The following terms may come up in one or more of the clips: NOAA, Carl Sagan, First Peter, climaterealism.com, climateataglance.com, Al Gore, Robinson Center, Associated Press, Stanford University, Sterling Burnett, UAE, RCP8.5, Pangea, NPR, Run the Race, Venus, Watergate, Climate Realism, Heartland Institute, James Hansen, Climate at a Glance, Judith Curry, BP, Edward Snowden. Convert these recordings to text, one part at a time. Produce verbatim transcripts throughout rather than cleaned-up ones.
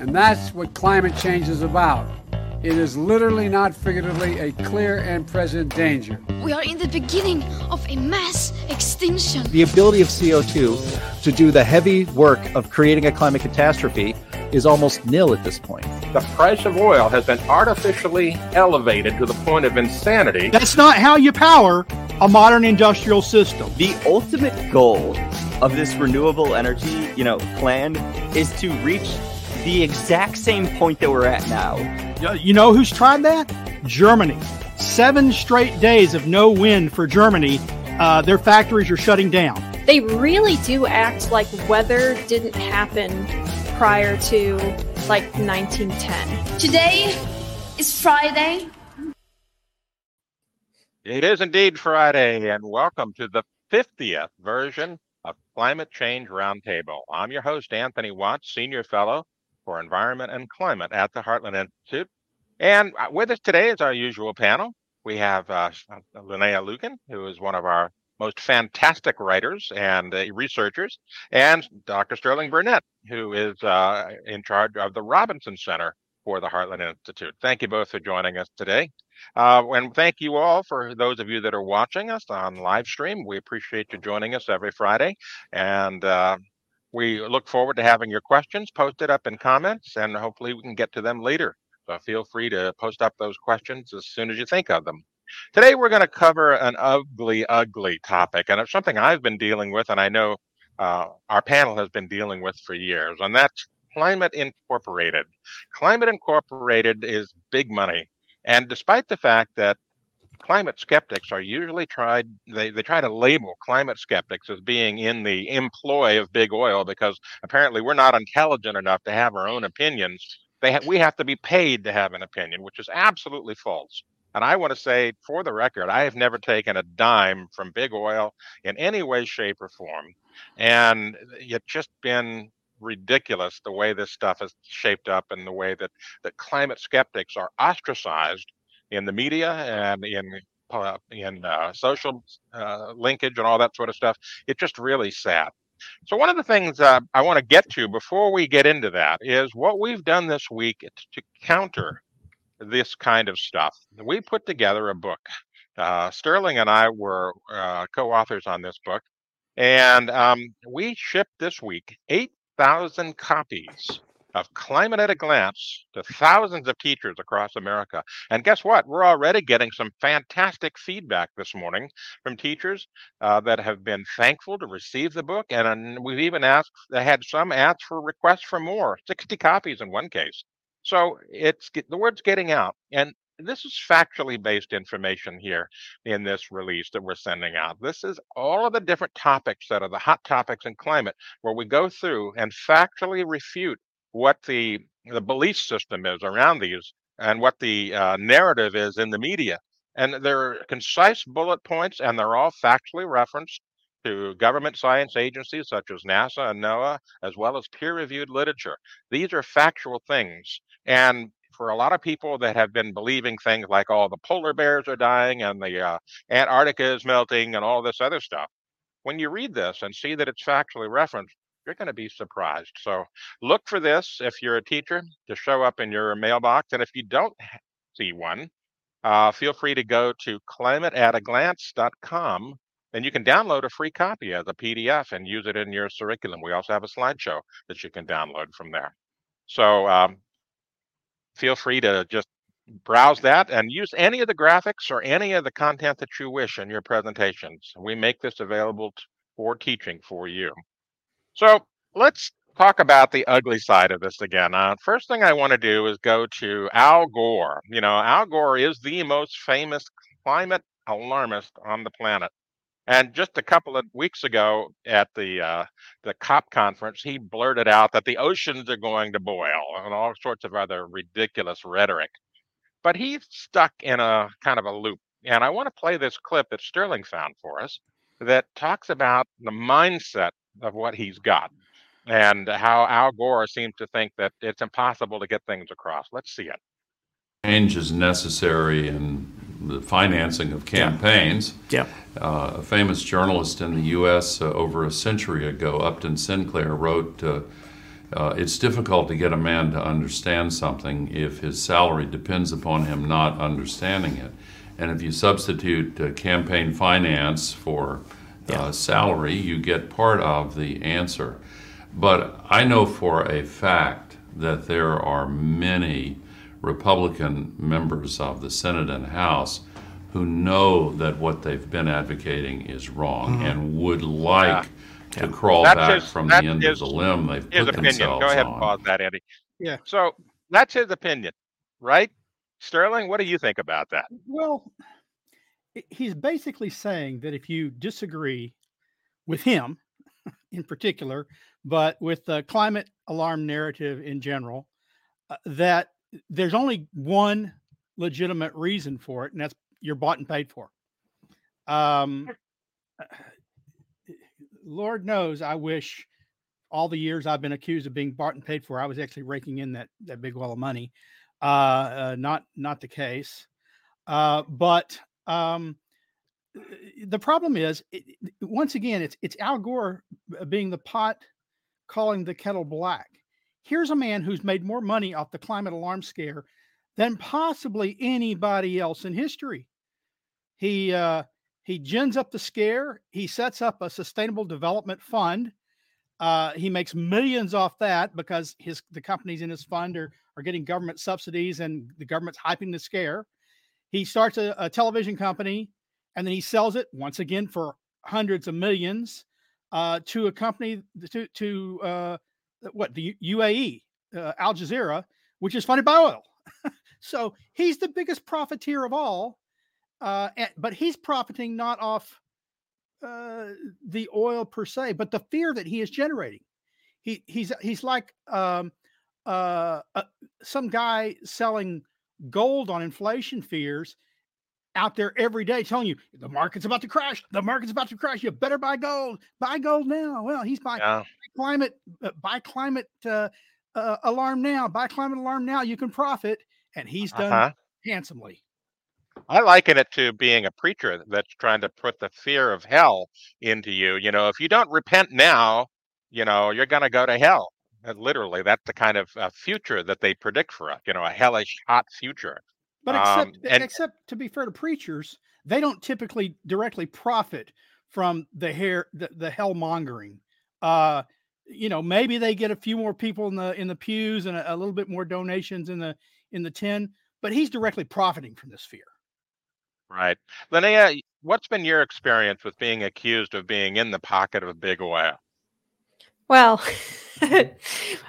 And that's what climate change is about. It is literally, not figuratively, a clear and present danger. We are in the beginning of a mass extinction. The ability of C O two to do the heavy work of creating a climate catastrophe is almost nil at this point. The price of oil has been artificially elevated to the point of insanity. That's not how you power a modern industrial system. The ultimate goal of this renewable energy, you know, plan is to reach the exact same point that we're at now. You know who's tried that? Germany. Seven straight days of no wind for Germany. Uh, their factories are shutting down. They really do act like weather didn't happen prior to, like, nineteen ten. Today is Friday. It is indeed Friday, and welcome to the fiftieth version of Climate Change Roundtable. I'm your host, Anthony Watts, Senior Fellow for Environment and Climate at the Heartland Institute. And with us today is our usual panel. We have uh, Linnea Lugin, who is one of our most fantastic writers and uh, researchers, and Doctor Sterling Burnett, who is uh, in charge of the Robinson Center for the Heartland Institute. Thank you both for joining us today. Uh, and thank you all for those of you that are watching us on live stream. We appreciate you joining us every Friday. And uh, we look forward to having your questions posted up in comments, and hopefully we can get to them later. So feel free to post up those questions as soon as you think of them. Today we're going to cover an ugly, ugly topic, and it's something I've been dealing with, and I know uh, our panel has been dealing with for years, and that's Climate Incorporated. Climate Incorporated is big money, and despite the fact that climate skeptics are usually tried, they, they try to label climate skeptics as being in the employ of big oil because apparently we're not intelligent enough to have our own opinions. They ha- we have to be paid to have an opinion, which is absolutely false. And I want to say, for the record, I have never taken a dime from big oil in any way, shape, or form. And it's just been ridiculous the way this stuff is shaped up and the way that, that climate skeptics are ostracized in the media and in uh, in uh, social uh, linkage and all that sort of stuff. It's just really sad. So one of the things uh, I want to get to before we get into that is what we've done this week to counter this kind of stuff. We put together a book. Uh, Sterling and I were uh, co-authors on this book, and um, we shipped this week eight thousand copies of Climate at a Glance to thousands of teachers across America. And guess what? We're already getting some fantastic feedback this morning from teachers uh, that have been thankful to receive the book. And, and we've even asked, had some ask for requests for more, sixty copies in one case. So it's the word's getting out. And this is factually based information here in this release that we're sending out. This is all of the different topics that are the hot topics in climate, where we go through and factually refute what the the belief system is around these and what the uh, narrative is in the media. And they're concise bullet points, and they're all factually referenced to government science agencies such as NASA and NOAA, as well as peer-reviewed literature. These are factual things. And for a lot of people that have been believing things like, oh, the polar bears are dying and the uh, Antarctica is melting and all this other stuff, when you read this and see that it's factually referenced, you're going to be surprised. So look for this, if you're a teacher, to show up in your mailbox. And if you don't see one, uh, feel free to go to climate at a glance dot com, and you can download a free copy as a P D F and use it in your curriculum. We also have a slideshow that you can download from there. So um, feel free to just browse that and use any of the graphics or any of the content that you wish in your presentations. We make this available t- for teaching for you. So let's talk about the ugly side of this again. Uh, first thing I want to do is go to Al Gore. You know, Al Gore is the most famous climate alarmist on the planet. And just a couple of weeks ago at the uh, the COP conference, he blurted out that the oceans are going to boil and all sorts of other ridiculous rhetoric. But he's stuck in a kind of a loop. And I want to play this clip that Sterling found for us that talks about the mindset of what he's got and how Al Gore seems to think that it's impossible to get things across. Let's see it. Change is necessary and the financing of campaigns. Yeah. Yeah. Uh, a famous journalist in the U S uh, over a century ago, Upton Sinclair, wrote, uh, uh, it's difficult to get a man to understand something if his salary depends upon him not understanding it. And if you substitute uh, campaign finance for uh, yeah. salary, you get part of the answer. But I know for a fact that there are many Republican members of the Senate and House who know that what they've been advocating is wrong mm. and would like yeah. to yeah. crawl that's back his, from the end is, of the limb they've his put opinion. themselves on. Go ahead and pause that, Andy. Yeah. So that's his opinion, right? Sterling, what do you think about that? Well, he's basically saying that if you disagree with him in particular, but with the climate alarm narrative in general, uh, that there's only one legitimate reason for it, and that's you're bought and paid for. Um, Lord knows I wish all the years I've been accused of being bought and paid for, I was actually raking in that, that big well of money. Uh, uh, not, not the case. Uh, but, um, the problem is it, once again, it's, it's Al Gore being the pot calling the kettle black. Here's a man who's made more money off the climate alarm scare than possibly anybody else in history. He, uh, he gins up the scare. He sets up a sustainable development fund. Uh, he makes millions off that because his, the companies in his fund are, are getting government subsidies and the government's hyping the scare. He starts a, a television company and then he sells it once again for hundreds of millions uh, to a company to, to uh, what the U A E, uh, Al Jazeera, which is funded by oil. So he's the biggest profiteer of all, uh, and, but he's profiting not off Uh, the oil per se, but the fear that he is generating. He he's he's like um, uh, uh, some guy selling gold on inflation fears out there every day, telling you the market's about to crash. The market's about to crash. You better buy gold. Buy gold now. Well, he's buying yeah. climate. Uh, buy climate uh, uh, alarm now. Buy climate alarm now. You can profit, and he's done uh-huh. handsomely. I liken it to being a preacher that's trying to put the fear of hell into you. You know, if you don't repent now, you know, you're going to go to hell. And literally, that's the kind of uh, future that they predict for us, you know, a hellish, hot future. But um, except, and, except to be fair to preachers, they don't typically directly profit from the, hair, the, the hell-mongering. Uh, you know, maybe they get a few more people in the in the pews and a, a little bit more donations in the in the tin, but he's directly profiting from this fear. Right. Linnea, what's been your experience with being accused of being in the pocket of big oil? Well, I,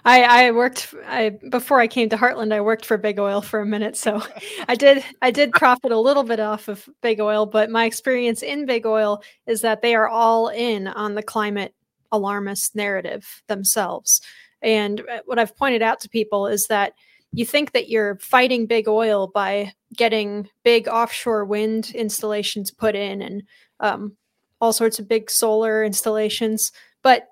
I worked, I before I came to Heartland, I worked for big oil for a minute. So I did, I did profit a little bit off of big oil, but my experience in big oil is that they are all in on the climate alarmist narrative themselves. And what I've pointed out to people is that you think that you're fighting big oil by getting big offshore wind installations put in and um, all sorts of big solar installations. But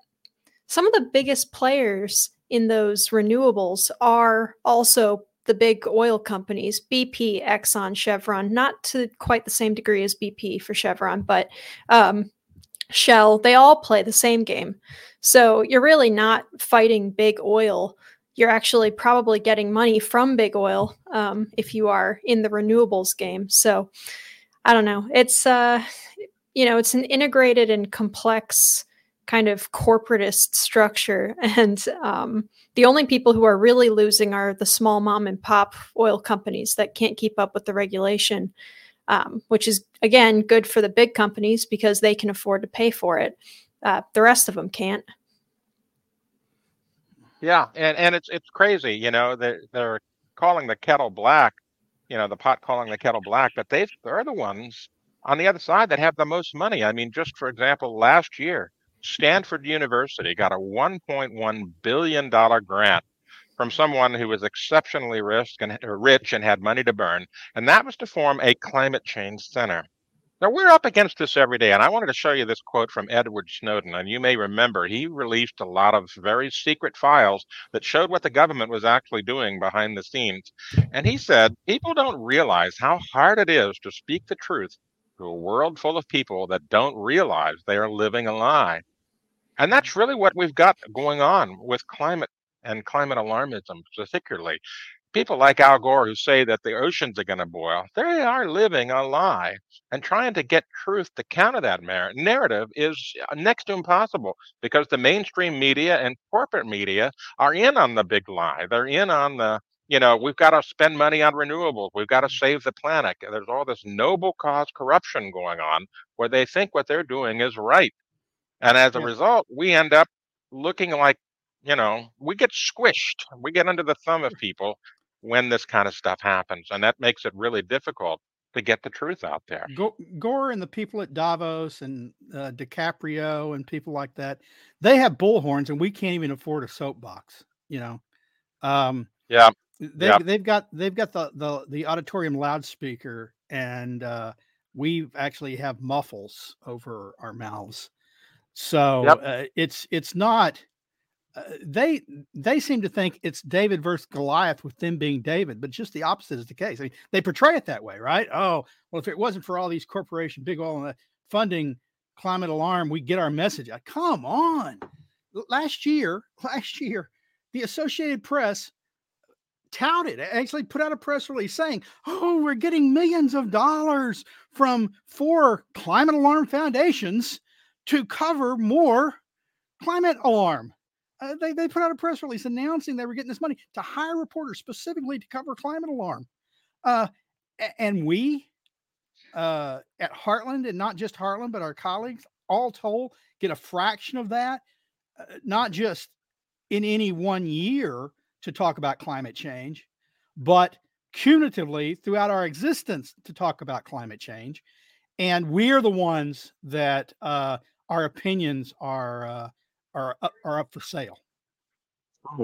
some of the biggest players in those renewables are also the big oil companies, B P, Exxon, Chevron, not to quite the same degree as B P for Chevron, but um, Shell, they all play the same game. So you're really not fighting big oil. You're actually probably getting money from big oil um, if you are in the renewables game. So I don't know. It's, uh, you know, it's an integrated and complex kind of corporatist structure. And um, the only people who are really losing are the small mom and pop oil companies that can't keep up with the regulation, um, which is, again, good for the big companies because they can afford to pay for it. Uh, the rest of them can't. Yeah, and, and it's it's crazy, you know, they're, they're calling the kettle black, you know, the pot calling the kettle black, but they've, they're the ones on the other side that have the most money. I mean, just for example, last year, Stanford University got a one point one billion dollars grant from someone who was exceptionally rich and, rich and had money to burn, and that was to form a climate change center. Now, we're up against this every day, and I wanted to show you this quote from Edward Snowden. And you may remember he released a lot of very secret files that showed what the government was actually doing behind the scenes. And he said, people don't realize how hard it is to speak the truth to a world full of people that don't realize they are living a lie. And that's really what we've got going on with climate and climate alarmism, particularly. People like Al Gore who say that the oceans are going to boil, they are living a lie. And trying to get truth to counter that narrative is next to impossible because the mainstream media and corporate media are in on the big lie. They're in on the, you know, we've got to spend money on renewables. We've got to save the planet. There's all this noble cause corruption going on where they think what they're doing is right. And as a result, we end up looking like, you know, we get squished. We get under the thumb of people when this kind of stuff happens. And that makes it really difficult to get the truth out there. Gore and the people at Davos and uh, DiCaprio and people like that, they have bullhorns and we can't even afford a soapbox, you know? Um, yeah. They, yeah. They've got, they've got the, the, the auditorium loudspeaker and uh, we actually have muffles over our mouths. So yep. uh, it's, it's not, Uh, they they seem to think it's David versus Goliath with them being David, but just the opposite is the case. I mean, they portray it that way, right? Oh, well, if it wasn't for all these corporations, big oil, and funding climate alarm, we get our message. Uh, come on. Last year, last year, the Associated Press touted, actually put out a press release saying, oh, we're getting millions of dollars from four climate alarm foundations to cover more climate alarm. Uh, they they put out a press release announcing they were getting this money to hire reporters specifically to cover climate alarm. Uh, and we uh, at Heartland, and not just Heartland, but our colleagues, all told, get a fraction of that, uh, not just in any one year to talk about climate change, but cumulatively throughout our existence to talk about climate change. And we're the ones that uh, our opinions are uh, Are up, are up for sale.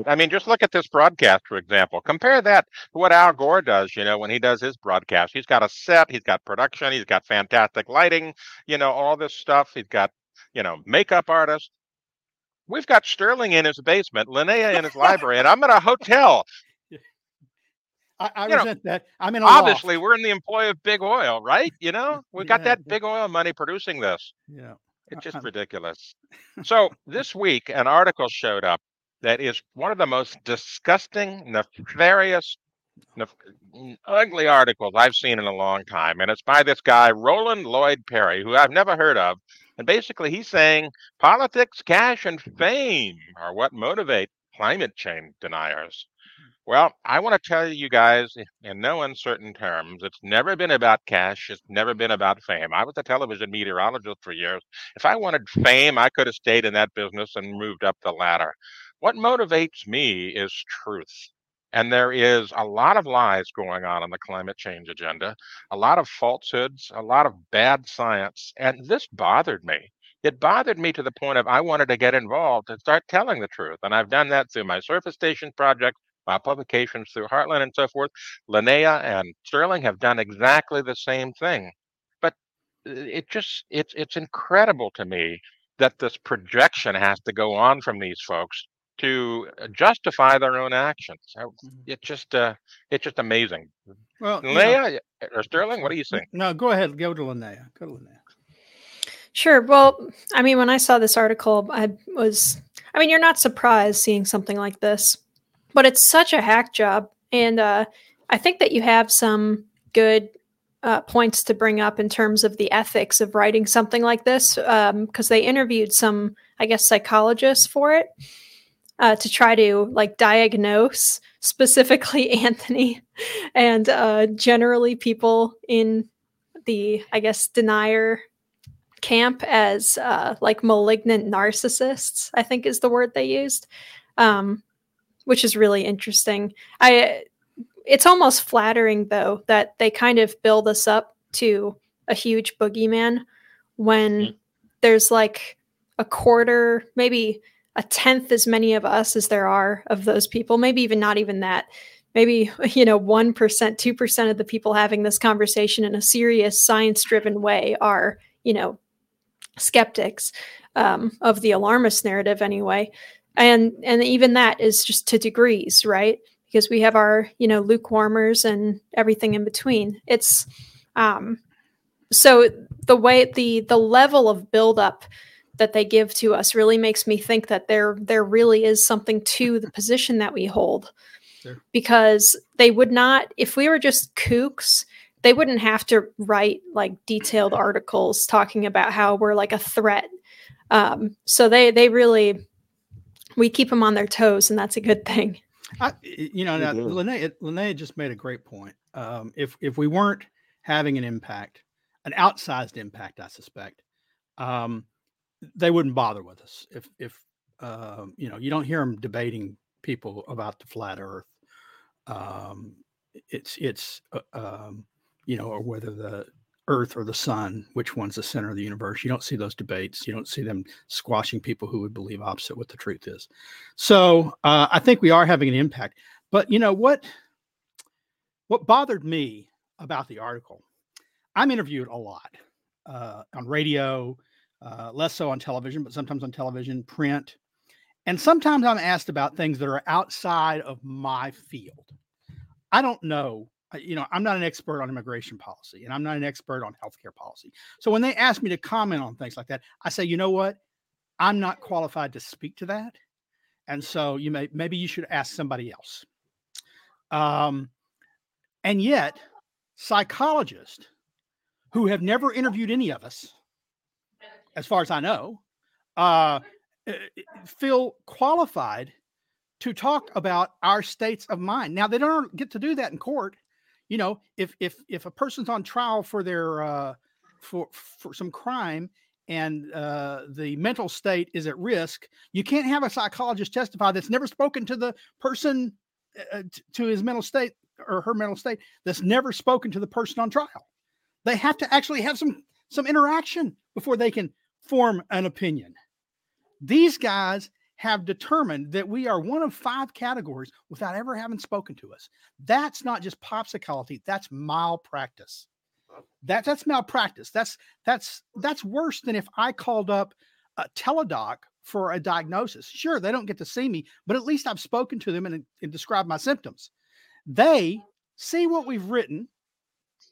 I mean, just look at this broadcast, for example. Compare that to what Al Gore does, you know, when he does his broadcast. He's got a set, he's got production, he's got fantastic lighting, you know, all this stuff. He's got, you know, makeup artists. We've got Sterling in his basement, Linnea in his library, and I'm at a hotel. I, I resent know, that. I'm in a obviously, loft. We're in the employ of big oil, right? You know, we've yeah, got that big oil money producing this. Yeah. It's just ridiculous. So this week, an article showed up that is one of the most disgusting, nefarious, nef- ugly articles I've seen in a long time. And it's by this guy, Roland Lloyd Perry, who I've never heard of. And basically he's saying politics, cash, and fame are what motivate climate change deniers. Well, I want to tell you guys in no uncertain terms, it's never been about cash. It's never been about fame. I was a television meteorologist for years. If I wanted fame, I could have stayed in that business and moved up the ladder. What motivates me is truth. And there is a lot of lies going on on the climate change agenda, a lot of falsehoods, a lot of bad science. And this bothered me. It bothered me to the point of I wanted to get involved and start telling the truth. And I've done that through my surface station project, my publications through Heartland and so forth. Linnea and Sterling have done exactly the same thing. But it just, it's it's incredible to me that this projection has to go on from these folks to justify their own actions. It's just, uh, it's just amazing. Well, Linnea you know, or Sterling, what do you think? No, go ahead. Go to Linnea. Go to Linnea. Sure. Well, I mean, when I saw this article, I was, I mean, you're not surprised seeing something like this. But it's such a hack job. And uh, I think that you have some good uh, points to bring up in terms of the ethics of writing something like this, because um, they interviewed some, I guess, psychologists for it uh, to try to like diagnose specifically Anthony and uh, generally people in the, I guess, denier camp as uh, like malignant narcissists, I think is the word they used. Um Which is really interesting. I, it's almost flattering, though, that they kind of build us up to a huge boogeyman when mm-hmm. there's like a quarter, maybe a tenth as many of us as there are of those people, maybe even not even that, maybe, you know, one percent, two percent of the people having this conversation in a serious science-driven way are, you know, skeptics um, of the alarmist narrative anyway. And and even that is just to degrees, right? Because we have our, you know, lukewarmers and everything in between. It's um, so the way the the level of buildup that they give to us really makes me think that there there really is something to the position that we hold. Sure. Because they would not, if we were just kooks, they wouldn't have to write like detailed articles talking about how we're like a threat. Um, so they they really. We keep them on their toes, and that's a good thing. I, you know, now, Linnea, Linnea just made a great point. Um, if if we weren't having an impact, an outsized impact, I suspect, um, they wouldn't bother with us. If if uh, you know, you don't hear them debating people about the flat Earth. Um, it's it's uh, um, you know, or whether the Earth or the sun, which one's the center of the universe. You don't see those debates. You don't see them squashing people who would believe opposite what the truth is. So uh, I think we are having an impact. But you know what? What bothered me about the article, I'm interviewed a lot uh, on radio, uh, less so on television, but sometimes on television, print. And sometimes I'm asked about things that are outside of my field. I don't know. You know, I'm not an expert on immigration policy, and I'm not an expert on healthcare policy. So when they ask me to comment on things like that, I say, you know what? I'm not qualified to speak to that. And so you may, maybe you should ask somebody else. Um, and yet psychologists who have never interviewed any of us, as far as I know, uh, feel qualified to talk about our states of mind. Now, they don't get to do that in court. You know, if if if a person's on trial for their uh, for for some crime and uh, the mental state is at risk, you can't have a psychologist testify that's never spoken to the person uh, t- to his mental state or her mental state, that's never spoken to the person on trial. They have to actually have some some interaction before they can form an opinion. These guys have determined that we are one of five categories without ever having spoken to us. That's not just pop psychology. That's malpractice. That that's malpractice. That's that's that's worse than if I called up a teledoc for a diagnosis. Sure, they don't get to see me, but at least I've spoken to them and, and described my symptoms. They see what we've written,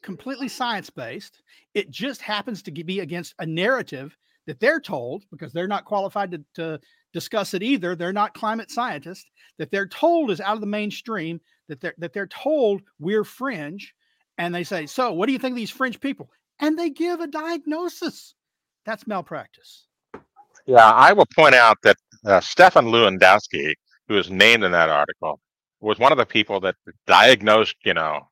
completely science-based. It just happens to be against a narrative that they're told, because they're not qualified to, to discuss it either. They're not climate scientists, that they're told is out of the mainstream, that they're, that they're told we're fringe. And they say, so what do you think of these fringe people? And they give a diagnosis. That's malpractice. Yeah, I will point out that uh, Stefan Lewandowsky, who is named in that article, was one of the people that diagnosed, you know,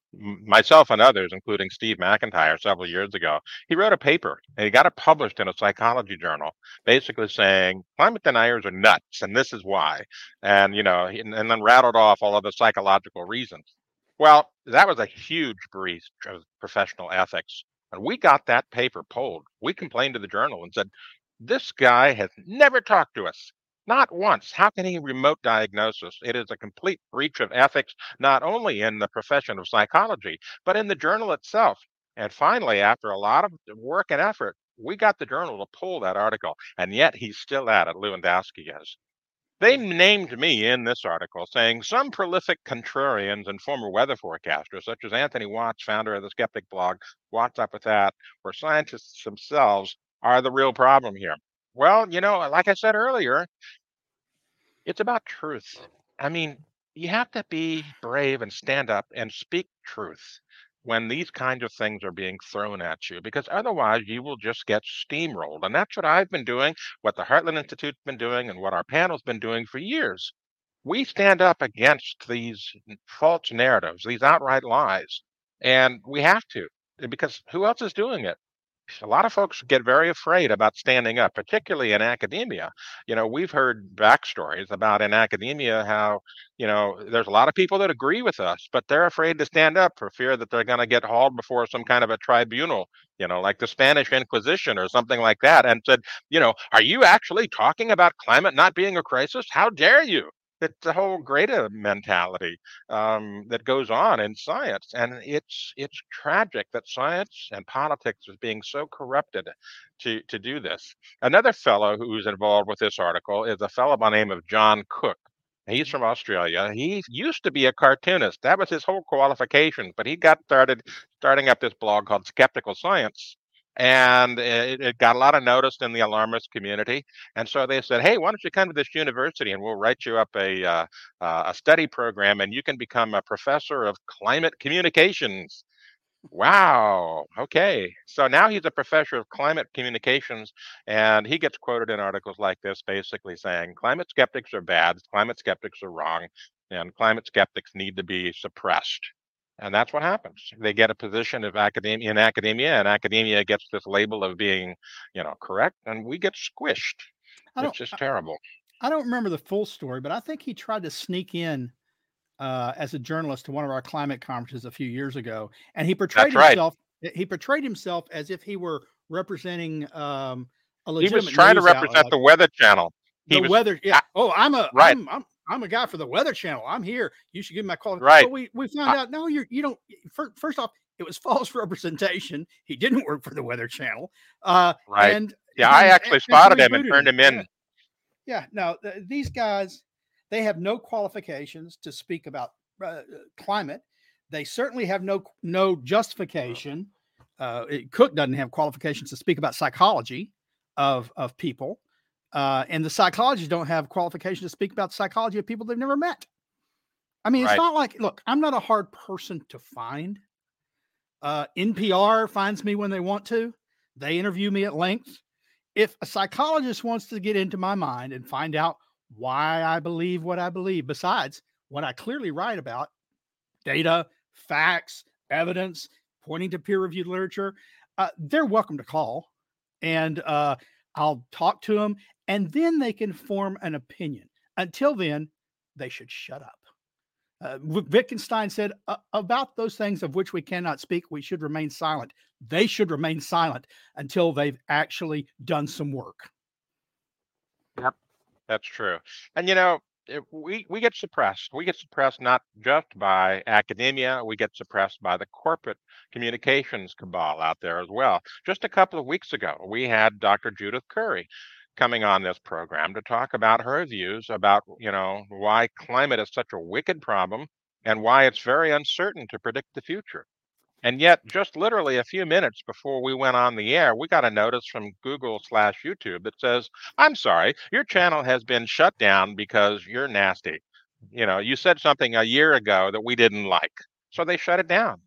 myself and others, including Steve McIntyre, several years ago. He wrote a paper, and he got it published in a psychology journal, basically saying climate deniers are nuts, and this is why. And, you know, and, and then rattled off all of the psychological reasons. Well, that was a huge breach of professional ethics. And we got that paper pulled. We complained to the journal and said, this guy has never talked to us. Not once. How can he remote diagnosis? It is a complete breach of ethics, not only in the profession of psychology, but in the journal itself. And finally, after a lot of work and effort, we got the journal to pull that article. And yet he's still at it, Lewandowsky is. They named me in this article, saying some prolific contrarians and former weather forecasters, such as Anthony Watts, founder of the Skeptic blog, What's Up With That, or scientists themselves, are the real problem here. Well, you know, like I said earlier, it's about truth. I mean, you have to be brave and stand up and speak truth when these kinds of things are being thrown at you, because otherwise you will just get steamrolled. And that's what I've been doing, what the Heartland Institute's been doing, and what our panel's been doing for years. We stand up against these false narratives, these outright lies, and we have to, because who else is doing it? A lot of folks get very afraid about standing up, particularly in academia. You know, we've heard backstories about in academia how, you know, there's a lot of people that agree with us, but they're afraid to stand up for fear that they're going to get hauled before some kind of a tribunal, you know, like the Spanish Inquisition or something like that, and said, you know, are you actually talking about climate not being a crisis? How dare you? that the whole greater mentality um, that goes on in science. And it's it's tragic that science and politics is being so corrupted to, to do this. Another fellow who's involved with this article is a fellow by the name of John Cook. He's from Australia. He used to be a cartoonist. That was his whole qualification, but he got started starting up this blog called Skeptical Science. And it, it got a lot of notice in the alarmist community. And so they said, hey, why don't you come to this university and we'll write you up a uh, uh, a study program and you can become a professor of climate communications. Wow. Okay. So now he's a professor of climate communications, and he gets quoted in articles like this, basically saying climate skeptics are bad, climate skeptics are wrong, and climate skeptics need to be suppressed. And that's what happens. They get a position of academia in academia, and academia gets this label of being, you know, correct, and we get squished, which is terrible. I don't remember the full story, but I think he tried to sneak in uh, as a journalist to one of our climate conferences a few years ago, and he portrayed himself. He portrayed himself as if he were representing um, a legitimate. He was trying to represent the Weather Channel. The Weather, yeah. Oh, I'm a right. I'm, I'm, I'm a guy for the Weather Channel. I'm here. You should give me a call. Right. But we, we found out, no, you're, you don't. First, first off, it was false representation. He didn't work for the Weather Channel. Uh, right. And, yeah, and, I actually and, spotted and him and turned him in. Yeah. yeah. No, th- these guys, they have no qualifications to speak about uh, climate. They certainly have no no justification. Uh, it, Cook doesn't have qualifications to speak about psychology of of people. Uh, and the psychologists don't have qualification to speak about the psychology of people they've never met. I mean, right. It's not like, look, I'm not a hard person to find. Uh, N P R finds me when they want to. They interview me at length. If a psychologist wants to get into my mind and find out why I believe what I believe, besides what I clearly write about, data, facts, evidence, pointing to peer-reviewed literature, uh, they're welcome to call. And uh, I'll talk to them. And then they can form an opinion. Until then, they should shut up. Uh, Wittgenstein said, about those things of which we cannot speak, we should remain silent. They should remain silent until they've actually done some work. Yep, that's true. And, you know, we, we get suppressed. We get suppressed not just by academia. We get suppressed by the corporate communications cabal out there as well. Just a couple of weeks ago, we had Doctor Judith Curry coming on this program to talk about her views about, you know, why climate is such a wicked problem and why it's very uncertain to predict the future. And yet, just literally a few minutes before we went on the air, we got a notice from Google slash YouTube that says, I'm sorry, your channel has been shut down because you're nasty. You know, you said something a year ago that we didn't like. So they shut it down.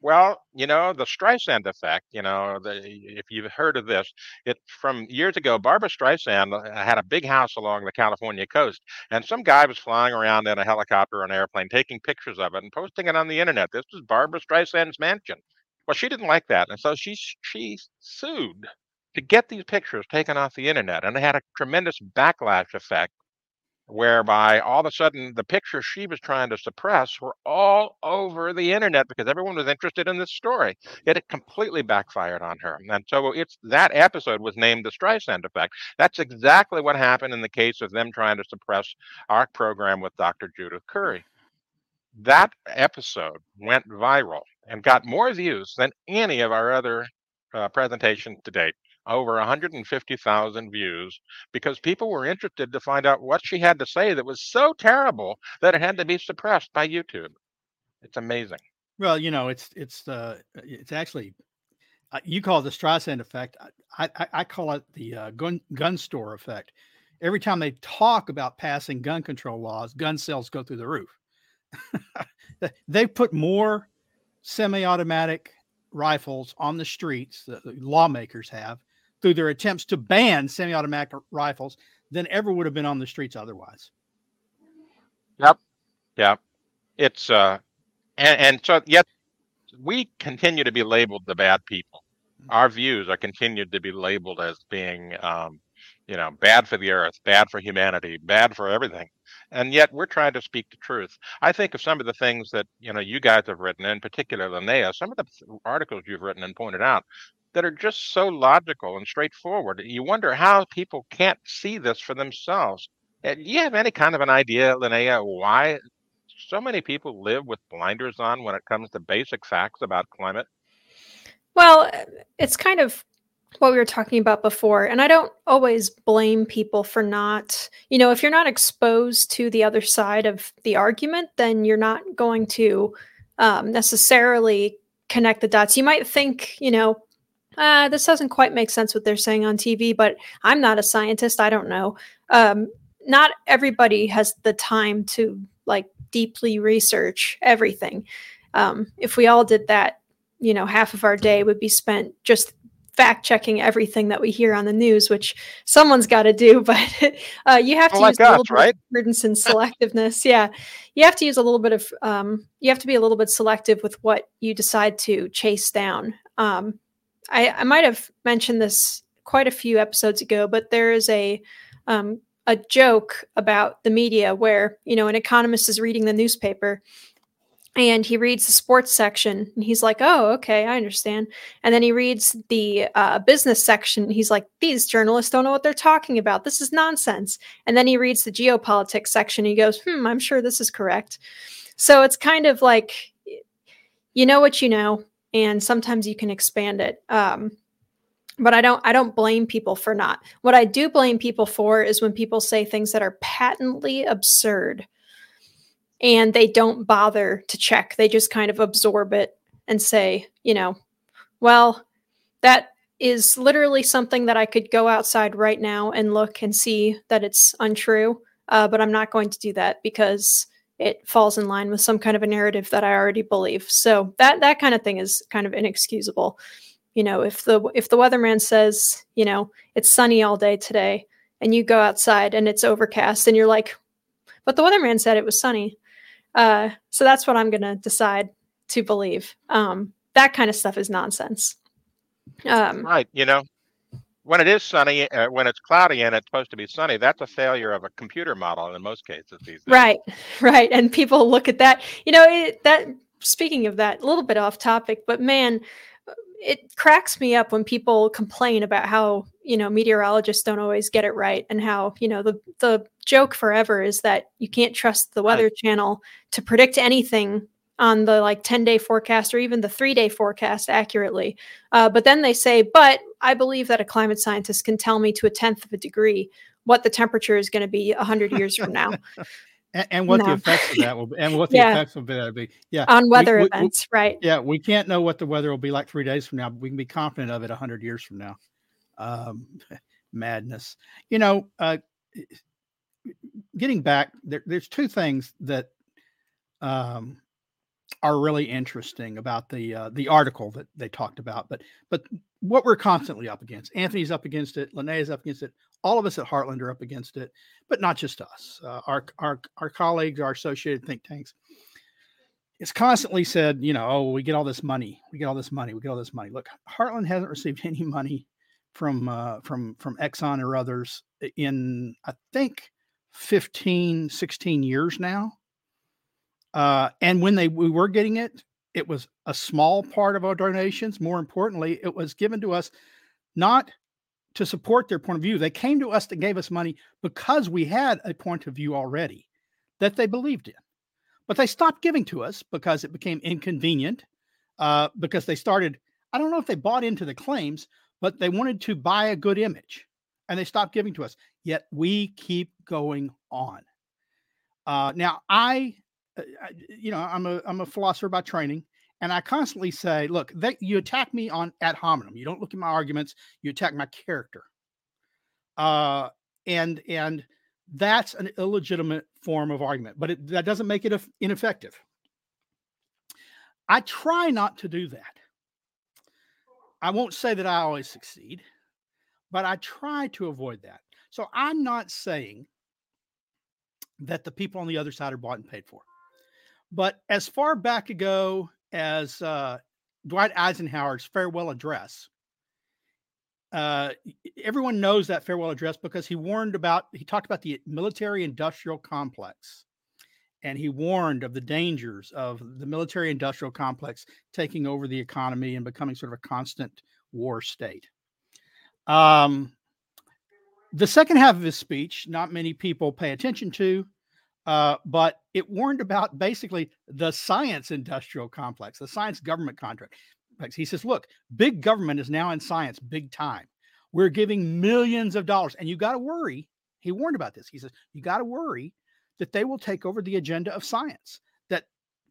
Well, you know, the Streisand effect, you know, the, if you've heard of this, it from years ago, Barbara Streisand had a big house along the California coast, and some guy was flying around in a helicopter or an airplane, taking pictures of it and posting it on the internet. This was Barbara Streisand's mansion. Well, she didn't like that. And so she she sued to get these pictures taken off the internet, and it had a tremendous backlash effect, whereby all of a sudden the pictures she was trying to suppress were all over the internet because everyone was interested in this story. It completely backfired on her. And so it's that episode was named the Streisand effect. That's exactly what happened in the case of them trying to suppress our program with Doctor Judith Curry. That episode went viral and got more views than any of our other uh, presentations to date. Over one hundred fifty thousand views, because people were interested to find out what she had to say that was so terrible that it had to be suppressed by YouTube. It's amazing. Well, you know, it's it's uh, it's actually uh, you call it the Streisand effect. I I, I call it the uh, gun gun store effect. Every time they talk about passing gun control laws, gun sales go through the roof. They put more semi-automatic rifles on the streets. The lawmakers have. Through their attempts to ban semi-automatic rifles than ever would have been on the streets otherwise. Yep. Yeah. It's, uh, and, and so yet we continue to be labeled the bad people. Our views are continued to be labeled as being, um, you know, bad for the earth, bad for humanity, bad for everything. And yet we're trying to speak the truth. I think of some of the things that, you know, you guys have written, in particular, Linnea, some of the articles you've written and pointed out that are just so logical and straightforward. You wonder how people can't see this for themselves Do you have any kind of an idea, Linnea, why so many people live with blinders on when it comes to basic facts about climate? Well, it's kind of what we were talking about before. And I don't always blame people for not, you know, if you're not exposed to the other side of the argument, then you're not going to um, necessarily connect the dots. You might think, you know, uh, this doesn't quite make sense what they're saying on T V, but I'm not a scientist. I don't know. Um, not everybody has the time to like deeply research everything. Um, if we all did that, you know, half of our day would be spent just fact checking everything that we hear on the news, which someone's got to do, but uh, you have to oh use gosh, a little right? bit of prudence and selectiveness. Yeah. You have to use a little bit of, um, you have to be a little bit selective with what you decide to chase down. Um, I, I might've mentioned this quite a few episodes ago, but there is a, um, a joke about the media where, you know, an economist is reading the newspaper and he reads the sports section and he's like, oh, okay, I understand. And then he reads the uh, business section. And he's like, these journalists don't know what they're talking about. This is nonsense. And then he reads the geopolitics section. And he goes, hmm, I'm sure this is correct. So it's kind of like, you know what you know, and sometimes you can expand it. Um, but I don't, I don't blame people for not. What I do blame people for is when people say things that are patently absurd. And they don't bother to check. They just kind of absorb it and say, you know, well, that is literally something that I could go outside right now and look and see that it's untrue. Uh, but I'm not going to do that because it falls in line with some kind of a narrative that I already believe. So that that kind of thing is kind of inexcusable. You know, if the if the weatherman says, you know, it's sunny all day today, and you go outside and it's overcast, and you're like, but the weatherman said it was sunny. Uh, so that's what I'm going to decide to believe. Um, that kind of stuff is nonsense. Um, right. You know, when it is sunny, uh, when it's cloudy and it's supposed to be sunny, that's a failure of a computer model in most cases these days. Right. Right. And people look at that, you know, it, that speaking of that, a little bit off topic, but man, it cracks me up when people complain about how, you know, meteorologists don't always get it right. And how, you know, the, the joke forever is that you can't trust the Weather Channel to predict anything on the like ten day forecast or even the three day forecast accurately. Uh, but then they say, but I believe that a climate scientist can tell me to a tenth of a degree what the temperature is going to be a hundred years from now. And, and what no. the effects of that will be, and what the yeah. effects of that will be, yeah, on weather we, we, events, we, right? Yeah, we can't know what the weather will be like three days from now, but we can be confident of it a hundred years from now. Um, madness, you know. Uh, getting back, there, there's two things that um, are really interesting about the uh, the article that they talked about, but but what we're constantly up against. Anthony's up against it. Linnea's up against it. All of us at Heartland are up against it, but not just us. Uh, our, our our colleagues, our associated think tanks. It's constantly said, you know, oh, we get all this money. We get all this money. We get all this money. Look, Heartland hasn't received any money from uh, from from Exxon or others in, I think, fifteen, sixteen years now. Uh, and when they we were getting it, it was a small part of our donations. More importantly, it was given to us not to support their point of view. They came to us, that gave us money because we had a point of view already that they believed in, but they stopped giving to us because it became inconvenient, uh, because they started, I don't know if they bought into the claims, but they wanted to buy a good image and they stopped giving to us, yet we keep going on. Uh, now I, I, you know, I'm a, I'm a philosopher by training. And I constantly say, look, they, you attack me on ad hominem. You don't look at my arguments. You attack my character. Uh, and and that's an illegitimate form of argument. But it, that doesn't make it ineffective. I try not to do that. I won't say that I always succeed. But I try to avoid that. So I'm not saying that the people on the other side are bought and paid for. But as far back ago as uh, Dwight Eisenhower's farewell address. Uh, everyone knows that farewell address because he warned about, he talked about the military industrial complex. And he warned of the dangers of the military industrial complex taking over the economy and becoming sort of a constant war state. Um, The second half of his speech, not many people pay attention to, uh, but it warned about basically the science industrial complex, the science government contract. He says, look, big government is now in science big time. We're giving millions of dollars. And you got to worry. He warned about this. He says, you got to worry that they will take over the agenda of science, that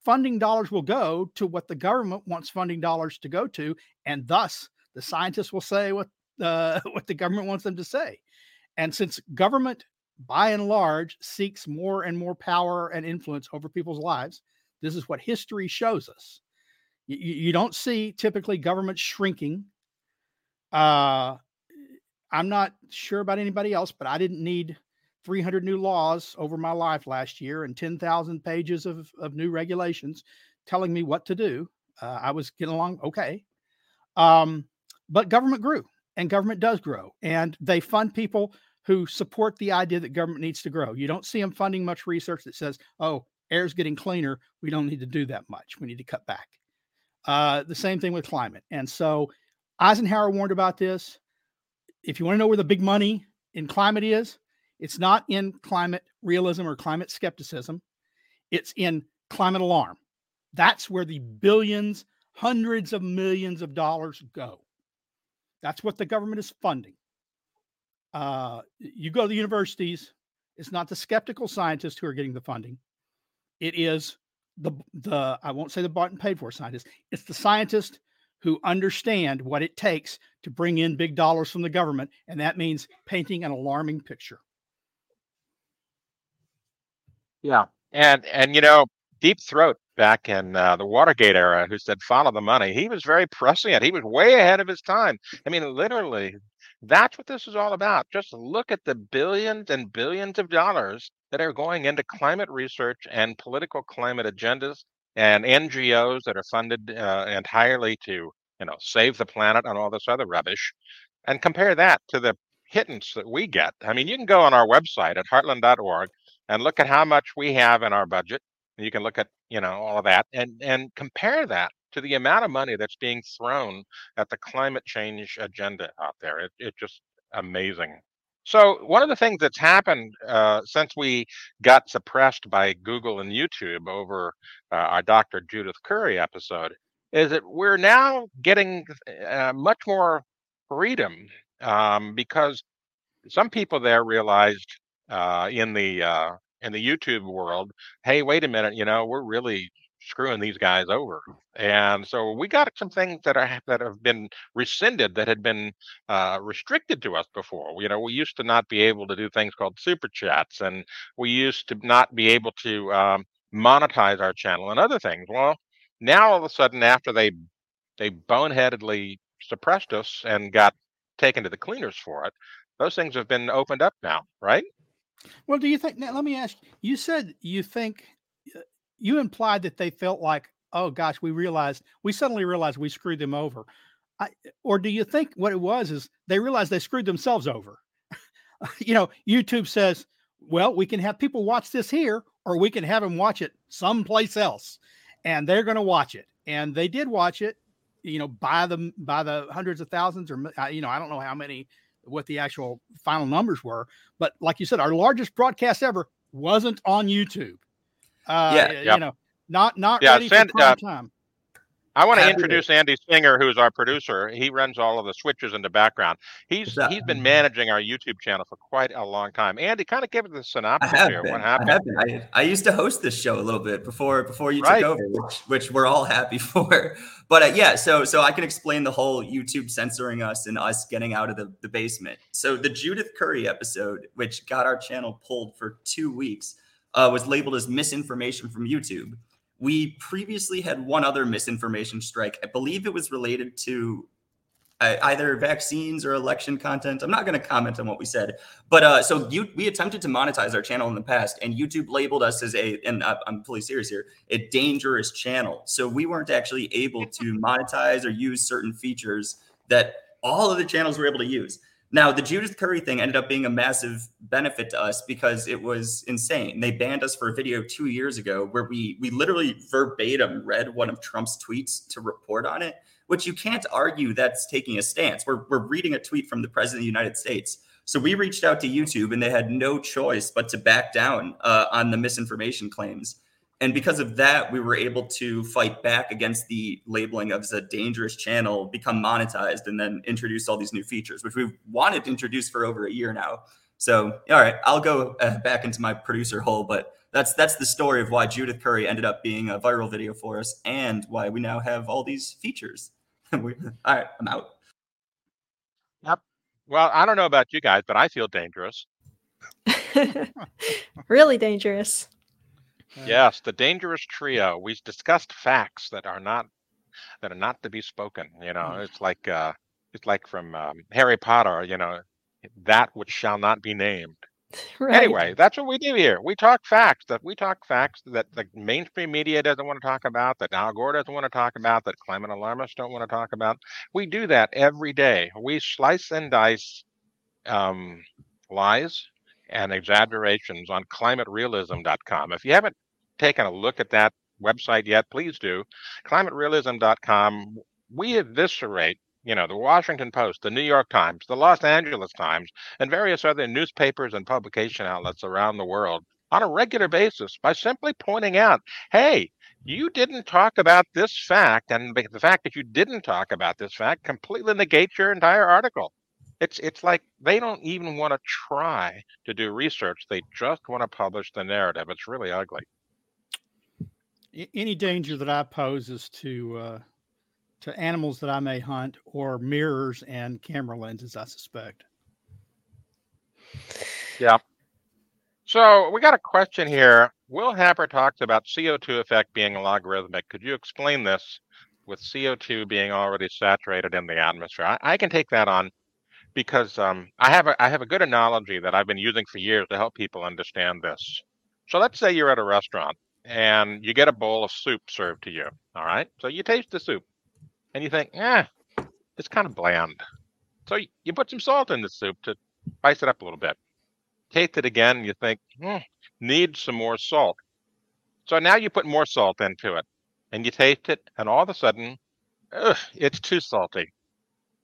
funding dollars will go to what the government wants funding dollars to go to. And thus the scientists will say what uh, what the government wants them to say. And since government, by and large, seeks more and more power and influence over people's lives, this is what history shows us. You, you don't see typically government shrinking. Uh, I'm not sure about anybody else, but I didn't need three hundred new laws over my life last year and ten thousand pages of, of new regulations telling me what to do. Uh, I was getting along okay. Um, but government grew. And government does grow, and they fund people who support the idea that government needs to grow. You don't see them funding much research that says, oh, air's getting cleaner. We don't need to do that much. We need to cut back. Uh, the same thing with climate. And so Eisenhower warned about this. If you want to know where the big money in climate is, it's not in climate realism or climate skepticism. It's in climate alarm. That's where the billions, hundreds of millions of dollars go. That's what the government is funding. Uh, you go to the universities, it's not the skeptical scientists who are getting the funding. It is the, the I won't say the bought and paid for scientists. It's the scientists who understand what it takes to bring in big dollars from the government. And that means painting an alarming picture. Yeah. And, and you know, Deep Throat back in uh, the Watergate era, who said, follow the money. He was very prescient. He was way ahead of his time. I mean, literally, that's what this is all about. Just look at the billions and billions of dollars that are going into climate research and political climate agendas and N G Os that are funded uh, entirely to, you know, save the planet and all this other rubbish. And compare that to the pittance that we get. I mean, you can go on our website at heartland dot org and look at how much we have in our budget. You can look at, you know, all of that and, and compare that to the amount of money that's being thrown at the climate change agenda out there. It, it's just amazing. So one of the things that's happened uh, since we got suppressed by Google and YouTube over uh, our Doctor Judith Curry episode is that we're now getting uh, much more freedom um, because some people there realized uh, in the uh, in the YouTube world, hey, wait a minute, you know, we're really screwing these guys over. And so we got some things that are that have been rescinded that had been uh, restricted to us before. You know, we used to not be able to do things called super chats, and we used to not be able to um, monetize our channel and other things. Well, now all of a sudden, after they they boneheadedly suppressed us and got taken to the cleaners for it, those things have been opened up now, right? Well, do you think, now let me ask you, you said you think, you implied that they felt like, oh gosh, we realized, we suddenly realized we screwed them over. I, or do you think what it was is they realized they screwed themselves over? You know, YouTube says, well, we can have people watch this here, or we can have them watch it someplace else. And they're going to watch it. And they did watch it, you know, by the, by the hundreds of thousands or, you know, I don't know how many, what the actual final numbers were. But like you said, our largest broadcast ever wasn't on YouTube. Uh, yeah, yeah. You know, not, not yeah, ready Sand, for prime uh, time. I want to introduce it. Andy Singer, who's our producer. He runs all of the switches in the background. He's that, He's been managing our YouTube channel for quite a long time. Andy, kind of give us the synopsis here. Been, what happened? I, have I, I used to host this show a little bit before before you right. took over, which, which we're all happy for. But uh, yeah, so so I can explain the whole YouTube censoring us and us getting out of the, the basement. So the Judith Curry episode, which got our channel pulled for two weeks, uh, was labeled as misinformation from YouTube. We previously had one other misinformation strike. I believe it was related to uh, either vaccines or election content. I'm not going to comment on what we said, but uh, so you, we attempted to monetize our channel in the past, and YouTube labeled us as a, and I'm fully serious here, a dangerous channel. So we weren't actually able to monetize or use certain features that all of the channels were able to use. Now, the Judith Curry thing ended up being a massive benefit to us because it was insane. They banned us for a video two years ago where we we literally verbatim read one of Trump's tweets to report on it, which you can't argue that's taking a stance. We're we're reading a tweet from the president of the United States. So we reached out to YouTube, and they had no choice but to back down uh, on the misinformation claims. And because of that, we were able to fight back against the labeling of as a dangerous channel, become monetized, and then introduce all these new features, which we've wanted to introduce for over a year now. So, all right, I'll go uh, back into my producer hole, but that's that's the story of why Judith Curry ended up being a viral video for us and why we now have all these features. we, all right, I'm out. Yep. Well, I don't know about you guys, but I feel dangerous. Really dangerous. Yes, the dangerous trio. We discussed facts that are not that are not to be spoken. You know, it's like uh, it's like from um, Harry Potter. You know, that which shall not be named. Right. Anyway, that's what we do here. We talk facts that we talk facts that the mainstream media doesn't want to talk about, that Al Gore doesn't want to talk about, that climate alarmists don't want to talk about. We do that every day. We slice and dice um, lies and exaggerations on climate realism dot com. If you haven't taken a look at that website yet, please do. climate realism dot com. We eviscerate, you know, the Washington Post, the New York Times, the Los Angeles Times, and various other newspapers and publication outlets around the world on a regular basis by simply pointing out, hey, you didn't talk about this fact, and the fact that you didn't talk about this fact completely negates your entire article. It's it's like they don't even want to try to do research. They just want to publish the narrative. It's really ugly. Any danger that I pose is to uh, to animals that I may hunt, or mirrors and camera lenses, I suspect. Yeah. So we got a question here. Will Happer talks about C O two effect being logarithmic. Could you explain this with C O two being already saturated in the atmosphere? I, I can take that on. Because um, I have a I have a good analogy that I've been using for years to help people understand this. So let's say you're at a restaurant and you get a bowl of soup served to you. All right. So you taste the soup and you think, eh, it's kind of bland. So you, you put some salt in the soup to spice it up a little bit. Taste it again and you think, hmm, need some more salt. So now you put more salt into it and you taste it, and all of a sudden, ugh, it's too salty.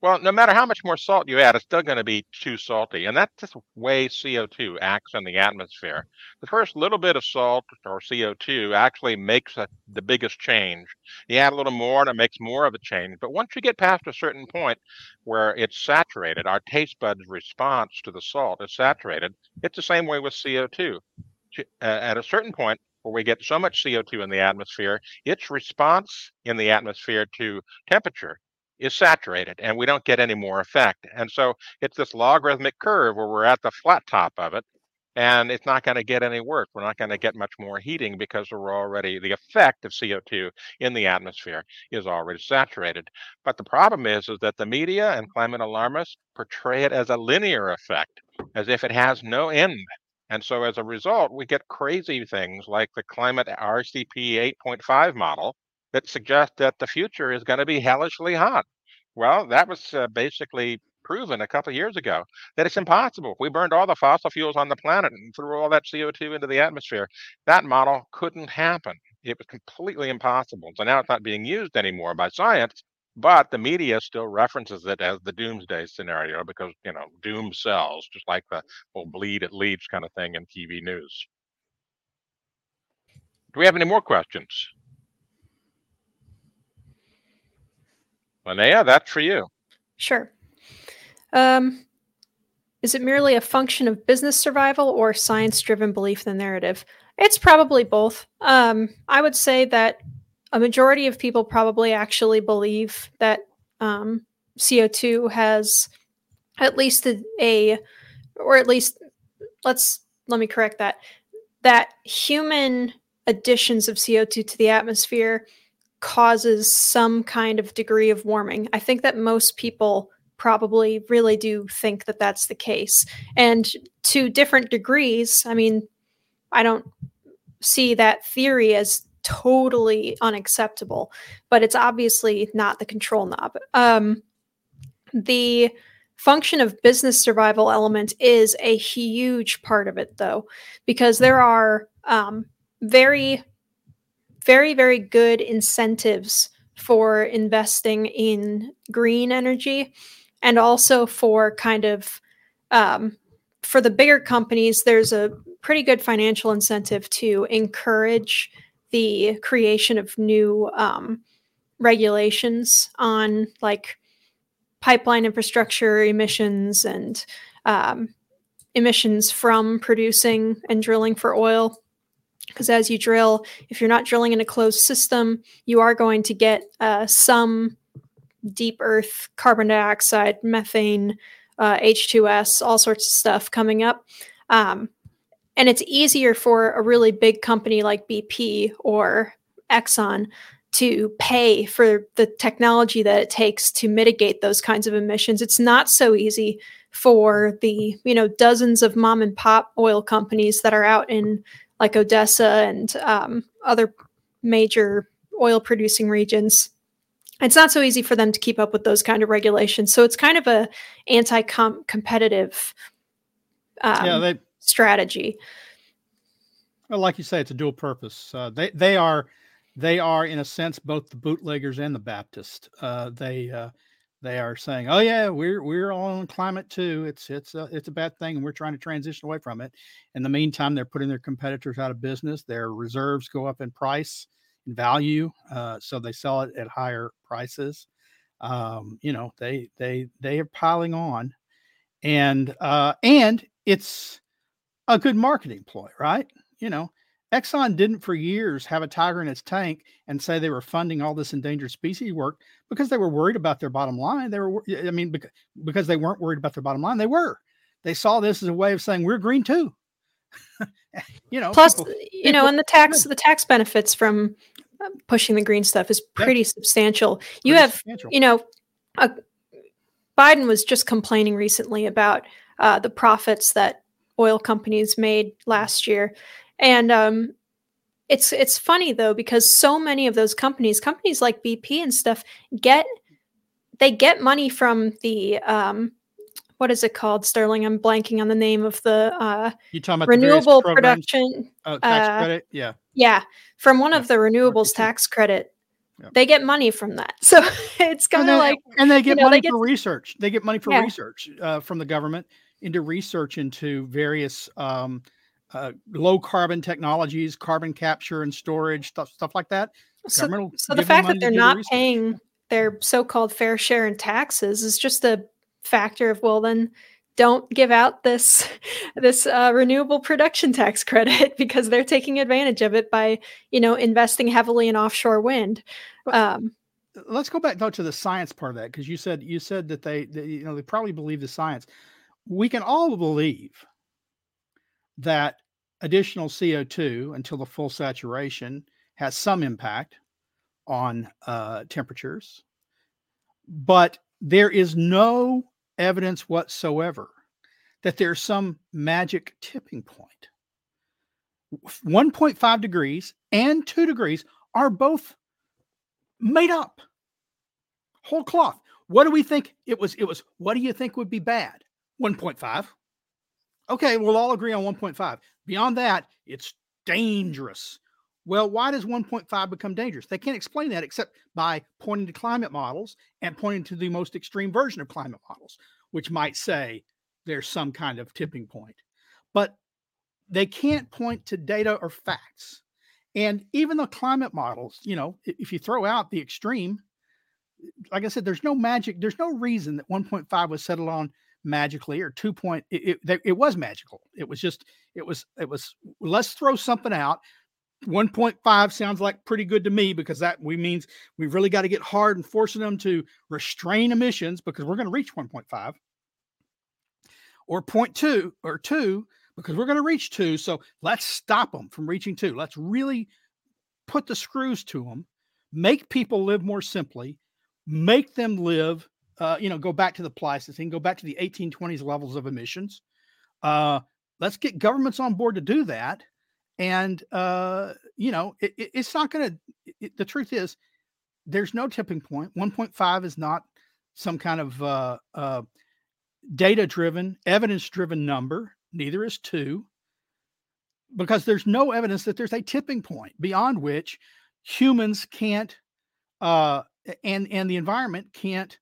Well, no matter how much more salt you add, it's still going to be too salty. And that's just the way C O two acts in the atmosphere. The first little bit of salt or C O two actually makes a, the biggest change. You add a little more and it makes more of a change. But once you get past a certain point where it's saturated, our taste bud's response to the salt is saturated. It's the same way with C O two. At a certain point where we get so much C O two in the atmosphere, its response in the atmosphere to temperature is saturated, and we don't get any more effect. And so it's this logarithmic curve where we're at the flat top of it, and it's not going to get any worse. We're not going to get much more heating because we're already, the effect of C O two in the atmosphere is already saturated. But the problem is, is that the media and climate alarmists portray it as a linear effect, as if it has no end. And so as a result, we get crazy things like the climate R C P eight point five model, that suggests that the future is going to be hellishly hot. Well, that was uh, basically proven a couple of years ago, that it's impossible. We burned all the fossil fuels on the planet and threw all that C O two into the atmosphere. That model couldn't happen. It was completely impossible. So now it's not being used anymore by science, but the media still references it as the doomsday scenario because, you know, doom sells, just like the whole bleed it leads kind of thing in T V news. Do we have any more questions? Linnea, that's for you. Sure. Um, is it merely a function of business survival or science-driven belief in the narrative? It's probably both. Um, I would say that a majority of people probably actually believe that um, C O two has at least a, a, or at least, let's, let me correct that, that human additions of C O two to the atmosphere causes some kind of degree of warming. I think that most people probably really do think that that's the case. And to different degrees, I mean, I don't see that theory as totally unacceptable, but it's obviously not the control knob. Um, the function of business survival element is a huge part of it, though, because there are um, very... very, very good incentives for investing in green energy and also for kind of um, for the bigger companies, there's a pretty good financial incentive to encourage the creation of new um, regulations on like pipeline infrastructure emissions and um, emissions from producing and drilling for oil. Because as you drill, if you're not drilling in a closed system, you are going to get uh, some deep earth carbon dioxide, methane, uh, H two S, all sorts of stuff coming up. Um, and it's easier for a really big company like B P or Exxon to pay for the technology that it takes to mitigate those kinds of emissions. It's not so easy for the, you know, dozens of mom and pop oil companies that are out in like Odessa and um, other major oil producing regions. It's not so easy for them to keep up with those kind of regulations. So it's kind of a anti-competitive um, yeah, they, strategy. Well, like you say, it's a dual purpose. Uh, they they are they are in a sense both the bootleggers and the Baptists. Uh, they uh, they are saying, "Oh yeah, we're we're on climate too. It's it's a, it's a bad thing, and we're trying to transition away from it." In the meantime, they're putting their competitors out of business. Their reserves go up in price. value uh so they sell it at higher prices. um you know they they they are piling on, and uh and it's a good marketing ploy, right? You know, Exxon didn't for years have a tiger in its tank and say they were funding all this endangered species work because they were worried about their bottom line. They were I mean because, because they weren't worried about their bottom line. They were they saw this as a way of saying we're green too. you know, plus, people, you people, know, and the tax, the tax benefits from pushing the green stuff is pretty substantial. You pretty have, substantial. you know, a, Biden was just complaining recently about uh, the profits that oil companies made last year. And um, it's, it's funny though, because so many of those companies, companies like B P and stuff get, they get money from the, um, what is it called, Sterling? I'm blanking on the name of the uh, you talking about renewable the production oh, tax uh, credit. Yeah, yeah, from one yeah. of the renewables tax credit. Yeah. They get money from that, so it's kind of like and they get you know, money they get, for research. They get money for yeah. research uh, from the government into research into various um, uh, low carbon technologies, carbon capture and storage stuff, stuff like that. So, so the fact that they're not the paying their so-called fair share in taxes is just a factor of, well, then don't give out this this uh, renewable production tax credit because they're taking advantage of it by, you know, investing heavily in offshore wind. Um, Let's go back though to the science part of that, because you said you said that they, they you know they probably believe the science. We can all believe that additional C O two until the full saturation has some impact on uh, temperatures, but there is no evidence whatsoever that there's some magic tipping point. one point five degrees and two degrees are both made up, whole cloth. What do we think it was? It was, what do you think would be bad? one point five. Okay, we'll all agree on one point five. Beyond that, it's dangerous. Well, why does one point five become dangerous? They can't explain that except by pointing to climate models and pointing to the most extreme version of climate models, which might say there's some kind of tipping point. But they can't point to data or facts. And even the climate models, you know, if you throw out the extreme, like I said, there's no magic. There's no reason that one point five was settled on magically or two point. It, it, it was magical. It was just, it was, it was, let's throw something out. one point five sounds like pretty good to me because that we means we've really got to get hard and forcing them to restrain emissions because we're going to reach one point five or zero point two or two because we're going to reach two. So let's stop them from reaching two. Let's really put the screws to them, make people live more simply, make them live, uh, you know, go back to the Pleistocene, go back to the eighteen twenties levels of emissions. Uh, let's get governments on board to do that. And, uh, you know, it, it, it's not going to, the truth is there's no tipping point. one point five is not some kind of uh, uh, data-driven, evidence-driven number. Neither is two, because there's no evidence that there's a tipping point beyond which humans can't, uh, and, and the environment can't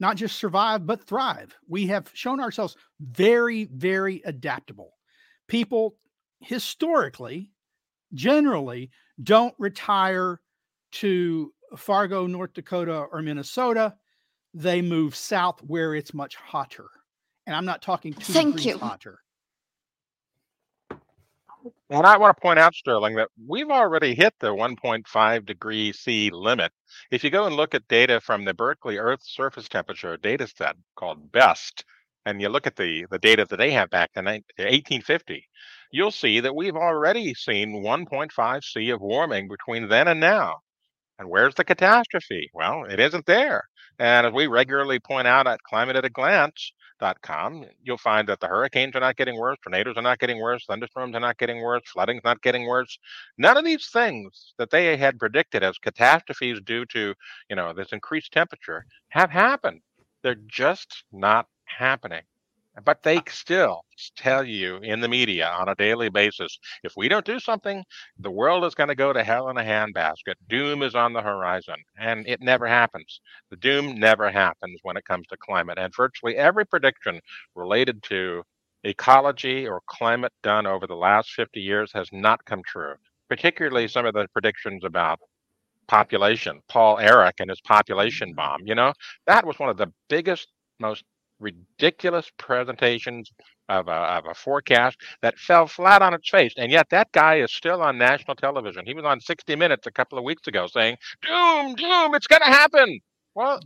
not just survive, but thrive. We have shown ourselves very, very adaptable. People historically, generally, don't retire to Fargo, North Dakota, or Minnesota. They move south where it's much hotter. And I'm not talking two Thank degrees you. hotter. And I want to point out, Sterling, that we've already hit the one point five degree C limit. If you go and look at data from the Berkeley Earth Surface Temperature data set called BEST, and you look at the, the data that they have back in eighteen fifty, you'll see that we've already seen one point five C of warming between then and now. And where's the catastrophe? Well, it isn't there. And as we regularly point out at climate at a glance dot com, you'll find that the hurricanes are not getting worse, tornadoes are not getting worse, thunderstorms are not getting worse, flooding's not getting worse. None of these things that they had predicted as catastrophes due to, you know, this increased temperature have happened. They're just not happening. But they still tell you in the media on a daily basis, if we don't do something, the world is going to go to hell in a handbasket. Doom is on the horizon, and it never happens. The doom never happens when it comes to climate. And virtually every prediction related to ecology or climate done over the last fifty years has not come true, particularly some of the predictions about population. Paul Ehrlich and his population bomb, you know, that was one of the biggest, most ridiculous presentations of a, of a forecast that fell flat on its face. And yet that guy is still on national television. He was on sixty minutes a couple of weeks ago saying, doom, doom, it's going to happen. Well,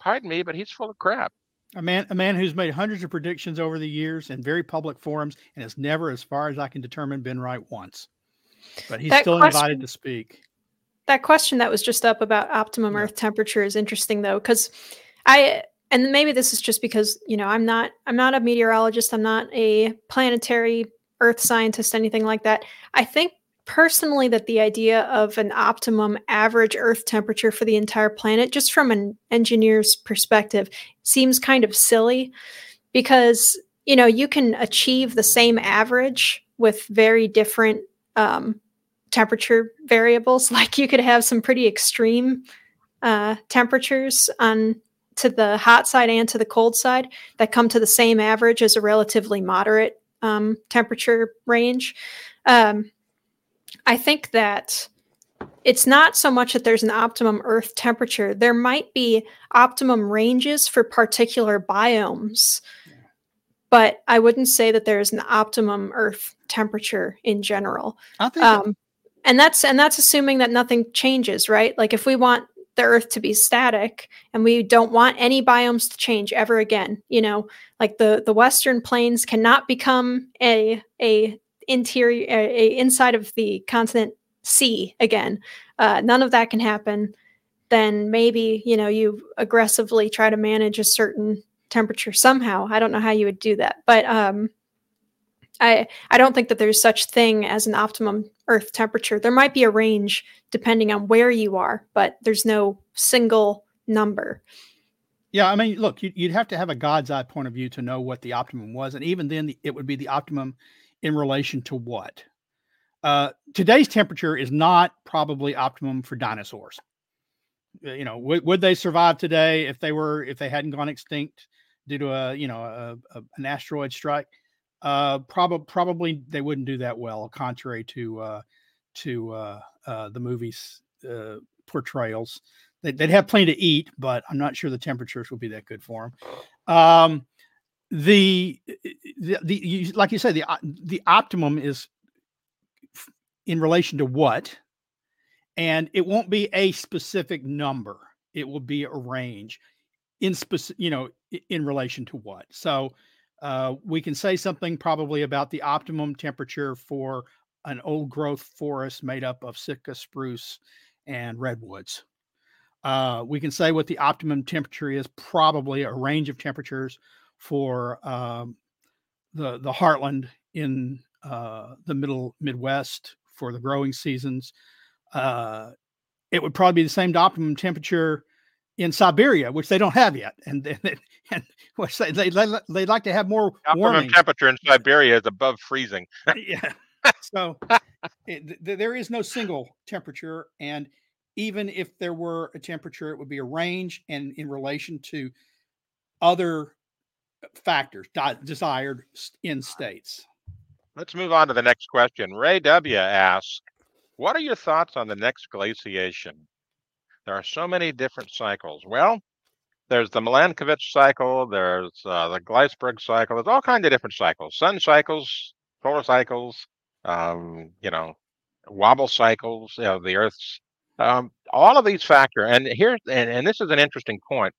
pardon me, but he's full of crap. A man, a man who's made hundreds of predictions over the years in very public forums and has never, as far as I can determine, been right once. But he's that still question- invited to speak. That question that was just up about optimum yeah. Earth temperature is interesting, though, because I... And maybe this is just because, you know, I'm not I'm not a meteorologist. I'm not a planetary earth scientist, anything like that. I think personally that the idea of an optimum average earth temperature for the entire planet, just from an engineer's perspective, seems kind of silly because, you know, you can achieve the same average with very different um, temperature variables. Like you could have some pretty extreme uh, temperatures on to the hot side and to the cold side that come to the same average as a relatively moderate um, temperature range. Um, I think that it's not so much that there's an optimum Earth temperature. There might be optimum ranges for particular biomes, but I wouldn't say that there's an optimum Earth temperature in general. I think um, and that's and that's assuming that nothing changes, right? Like if we want the earth to be static and we don't want any biomes to change ever again. You know, like the, the Western plains cannot become a, a interior, a, a inside of the continent sea again. Uh, none of that can happen. Then maybe, you know, you aggressively try to manage a certain temperature somehow. I don't know how you would do that, but um, I, I don't think that there's such thing as an optimum Earth temperature. There might be a range depending on where you are, but there's no single number. Yeah, I mean, look, you'd have to have a God's eye point of view to know what the optimum was. And even then, it would be the optimum in relation to what? Uh, today's temperature is not probably optimum for dinosaurs. You know, w- would they survive today if they were, if they hadn't gone extinct due to a, you know, a, a, an asteroid strike? Uh, probably, probably they wouldn't do that well, contrary to uh, to uh, uh, the movie's uh, portrayals. They'd, they'd have plenty to eat, but I'm not sure the temperatures would be that good for them. Um, the the, the you, like you said, the the optimum is in relation to what, and it won't be a specific number. It will be a range in specific, you know, in relation to what. So. Uh, we can say something probably about the optimum temperature for an old growth forest made up of Sitka spruce and redwoods. Uh, we can say what the optimum temperature is, probably a range of temperatures for um, the, the heartland in uh, the middle Midwest for the growing seasons. Uh, it would probably be the same optimum temperature in Siberia, which they don't have yet, and and, and which they they they like to have more warming. Temperature in Siberia is above freezing. yeah, so it, there is no single temperature, and even if there were a temperature, it would be a range, and in relation to other factors desired in states. Let's move on to the next question. Ray W. asks, what are your thoughts on the next glaciation? There are so many different cycles. Well, there's the Milankovitch cycle. There's uh, the Gleisberg cycle. There's all kinds of different cycles. Sun cycles, solar cycles, um, you know, wobble cycles, you know, the Earth's. Um, all of these factor. And here, and, and this is an interesting point.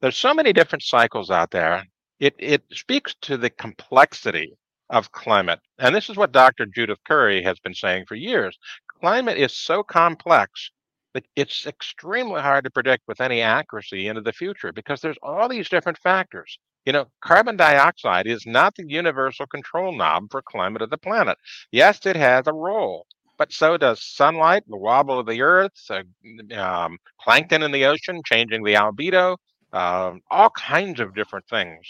There's so many different cycles out there. It it speaks to the complexity of climate. And this is what Doctor Judith Curry has been saying for years. Climate is so complex that it's extremely hard to predict with any accuracy into the future because there's all these different factors. You know, carbon dioxide is not the universal control knob for climate of the planet. Yes, it has a role, but so does sunlight, the wobble of the Earth, so, um, plankton in the ocean, changing the albedo, um, all kinds of different things.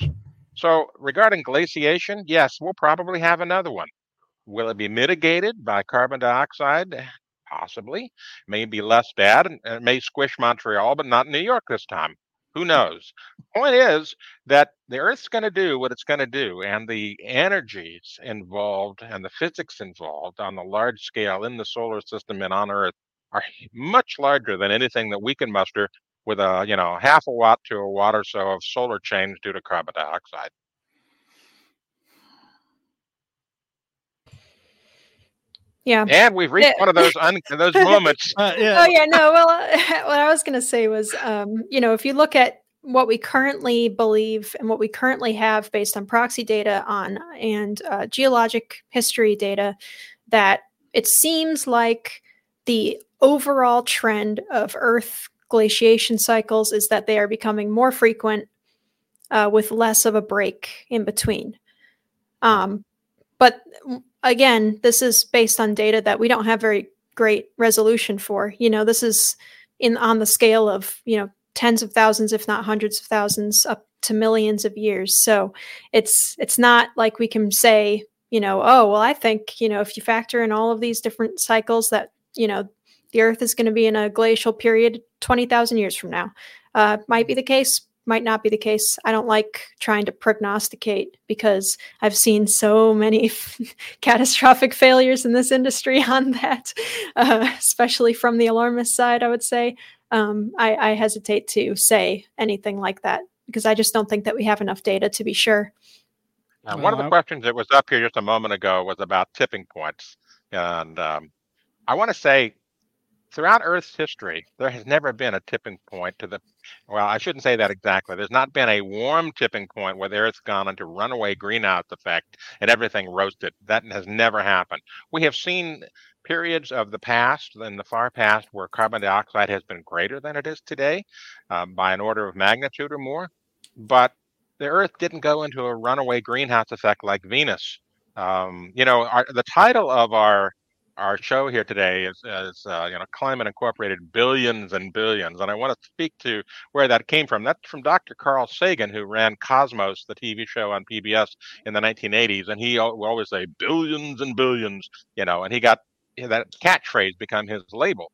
So regarding glaciation, yes, we'll probably have another one. Will it be mitigated by carbon dioxide? Possibly. May be less bad. It may squish Montreal, but not New York this time. Who knows? Point is that the Earth's going to do what it's going to do, and the energies involved and the physics involved on the large scale in the solar system and on Earth are much larger than anything that we can muster with a, you know, half a watt to a watt or so of solar change due to carbon dioxide. Yeah. And we've reached one of those un- those moments. Uh, yeah. Oh, yeah. No, well, what I was going to say was, um, you know, if you look at what we currently believe and what we currently have based on proxy data on and uh, geologic history data, that it seems like the overall trend of Earth glaciation cycles is that they are becoming more frequent uh, with less of a break in between. Um, but again, this is based on data that we don't have very great resolution for. You know, this is in on the scale of, you know, tens of thousands, if not hundreds of thousands, up to millions of years. So it's it's not like we can say, you know, oh, well, I think, you know, if you factor in all of these different cycles that, you know, the Earth is going to be in a glacial period twenty thousand years from now. Uh, might be the case, might not be the case. I don't like trying to prognosticate because I've seen so many catastrophic failures in this industry on that, uh, especially from the alarmist side, I would say. Um, I, I hesitate to say anything like that because I just don't think that we have enough data to be sure. Now, one of the questions that was up here just a moment ago was about tipping points. And um, I want to say, throughout Earth's history, there has never been a tipping point to the, well, I shouldn't say that exactly. There's not been a warm tipping point where the Earth's gone into runaway greenhouse effect and everything roasted. That has never happened. We have seen periods of the past, in the far past, where carbon dioxide has been greater than it is today, um, by an order of magnitude or more. But the Earth didn't go into a runaway greenhouse effect like Venus. Um, you know, our, the title of our Our show here today is, is uh, you know, Climate Incorporated, Billions and Billions. And I want to speak to where that came from. That's from Doctor Carl Sagan, who ran Cosmos, the T V show on P B S in the nineteen eighties. And he will always say billions and billions, you know, and he got that catchphrase become his label.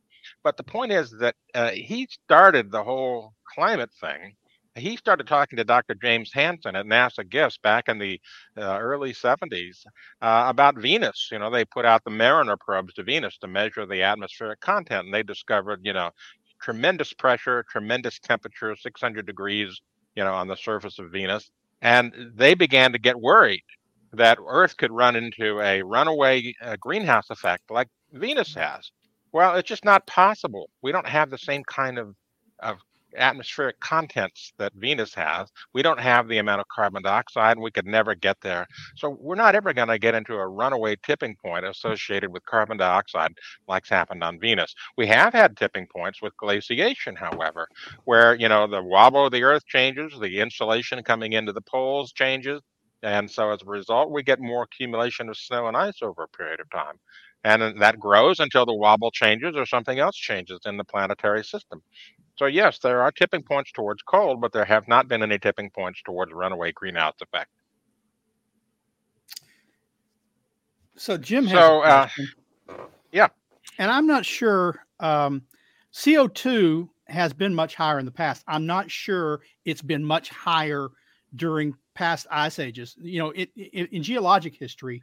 But the point is that uh, he started the whole climate thing. He started talking to Doctor James Hansen at NASA Gifts back in the uh, early seventies uh, about Venus. You know, they put out the Mariner probes to Venus to measure the atmospheric content. And they discovered, you know, tremendous pressure, tremendous temperature, six hundred degrees, you know, on the surface of Venus. And they began to get worried that Earth could run into a runaway uh, greenhouse effect like Venus has. Well, it's just not possible. We don't have the same kind of, of atmospheric contents that Venus has. We don't have the amount of carbon dioxide, and we could never get there. So we're not ever going to get into a runaway tipping point associated with carbon dioxide like's happened on Venus. We have had tipping points with glaciation, however, where, you know, the wobble of the Earth changes, the insulation coming into the poles changes, and so as a result, we get more accumulation of snow and ice over a period of time. And that grows until the wobble changes or something else changes in the planetary system. So yes, there are tipping points towards cold, but there have not been any tipping points towards runaway greenhouse effect. So Jim has so, uh, yeah. And I'm not sure. Um, C O two has been much higher in the past. I'm not sure it's been much higher during past ice ages. You know, it, it, in geologic history,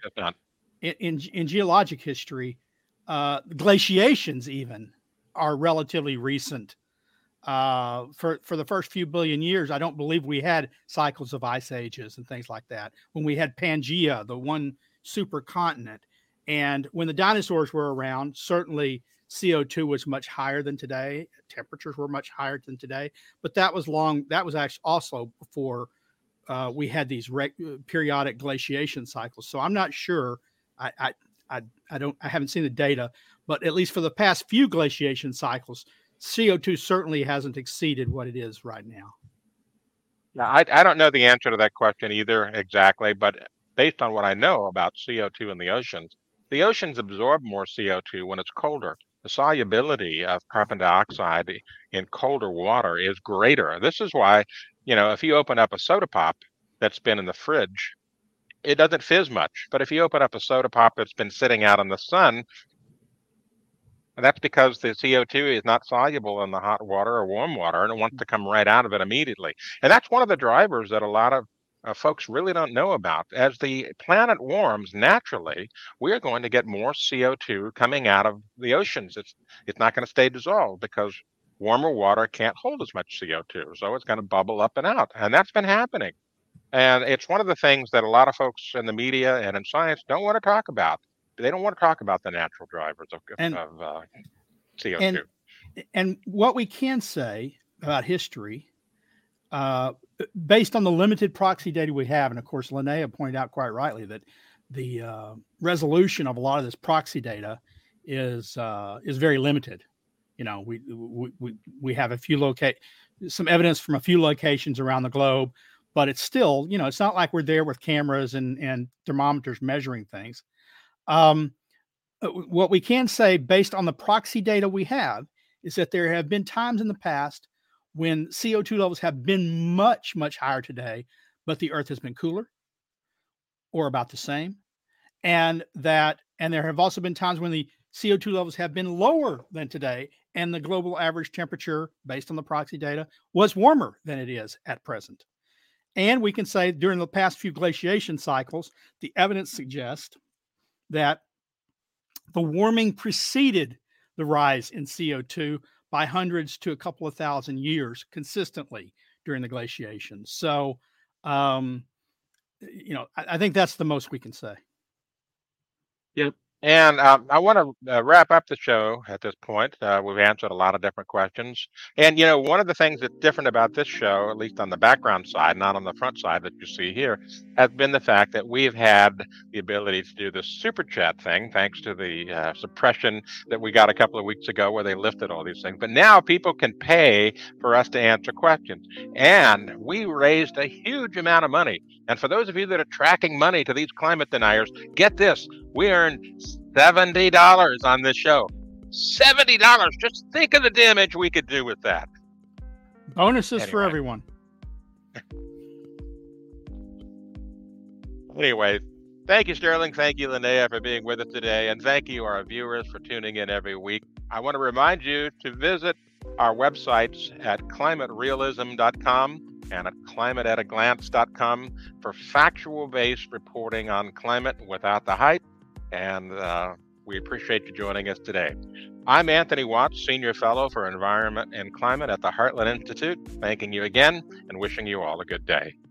in, in in geologic history, uh, glaciations even are relatively recent. Uh, for, for the first few billion years, I don't believe we had cycles of ice ages and things like that. When we had Pangea, the one supercontinent, and when the dinosaurs were around, certainly C O two was much higher than today. Temperatures were much higher than today, but that was long. That was actually also before uh, we had these rec- periodic glaciation cycles. So I'm not sure. I, I I I don't. I haven't seen the data, but at least for the past few glaciation cycles, C O two certainly hasn't exceeded what it is right now. Now I I don't know the answer to that question either exactly, but based on what I know about C O two in the oceans, the oceans absorb more C O two when it's colder. The solubility of carbon dioxide in colder water is greater. This is why, you know, if you open up a soda pop that's been in the fridge, it doesn't fizz much. But if you open up a soda pop that's been sitting out in the sun, that's because the C O two is not soluble in the hot water or warm water, and it wants to come right out of it immediately. And that's one of the drivers that a lot of Uh, folks really don't know about. As the planet warms naturally, we're going to get more C O two coming out of the oceans. It's it's not going to stay dissolved because warmer water can't hold as much C O two. So it's going to bubble up and out. And that's been happening. And it's one of the things that a lot of folks in the media and in science don't want to talk about. They don't want to talk about the natural drivers of, and, of uh, C O two. And, and what we can say about history, uh, based on the limited proxy data we have, and of course, Linnea pointed out quite rightly that the uh, resolution of a lot of this proxy data is uh, is very limited. You know, we we we have a few locate some evidence from a few locations around the globe, but it's still, you know, it's not like we're there with cameras and and thermometers measuring things. Um, what we can say, based on the proxy data we have, is that there have been times in the past when C O two levels have been much, much higher today, but the Earth has been cooler or about the same. And that, and there have also been times when the C O two levels have been lower than today, and the global average temperature, based on the proxy data, was warmer than it is at present. And we can say during the past few glaciation cycles, the evidence suggests that the warming preceded the rise in C O two by hundreds to a couple of thousand years consistently during the glaciation. So, um, you know, I, I think that's the most we can say. Yeah. And um, I want to uh, wrap up the show at this point. Uh, we've answered a lot of different questions. And, you know, one of the things that's different about this show, at least on the background side, not on the front side that you see here, has been the fact that we've had the ability to do this super chat thing, thanks to the uh, suppression that we got a couple of weeks ago where they lifted all these things. But now people can pay for us to answer questions. And we raised a huge amount of money. And for those of you that are tracking money to these climate deniers, get this, we earned seventy dollars on this show. seventy dollars. Just think of the damage we could do with that. Bonuses anyway. For everyone. Anyway, thank you, Sterling. Thank you, Linnea, for being with us today. And thank you, our viewers, for tuning in every week. I want to remind you to visit our websites at climate realism dot com and at climate at a glance dot com for factual-based reporting on climate without the hype. And uh, we appreciate you joining us today. I'm Anthony Watts, Senior Fellow for Environment and Climate at the Heartland Institute, thanking you again and wishing you all a good day.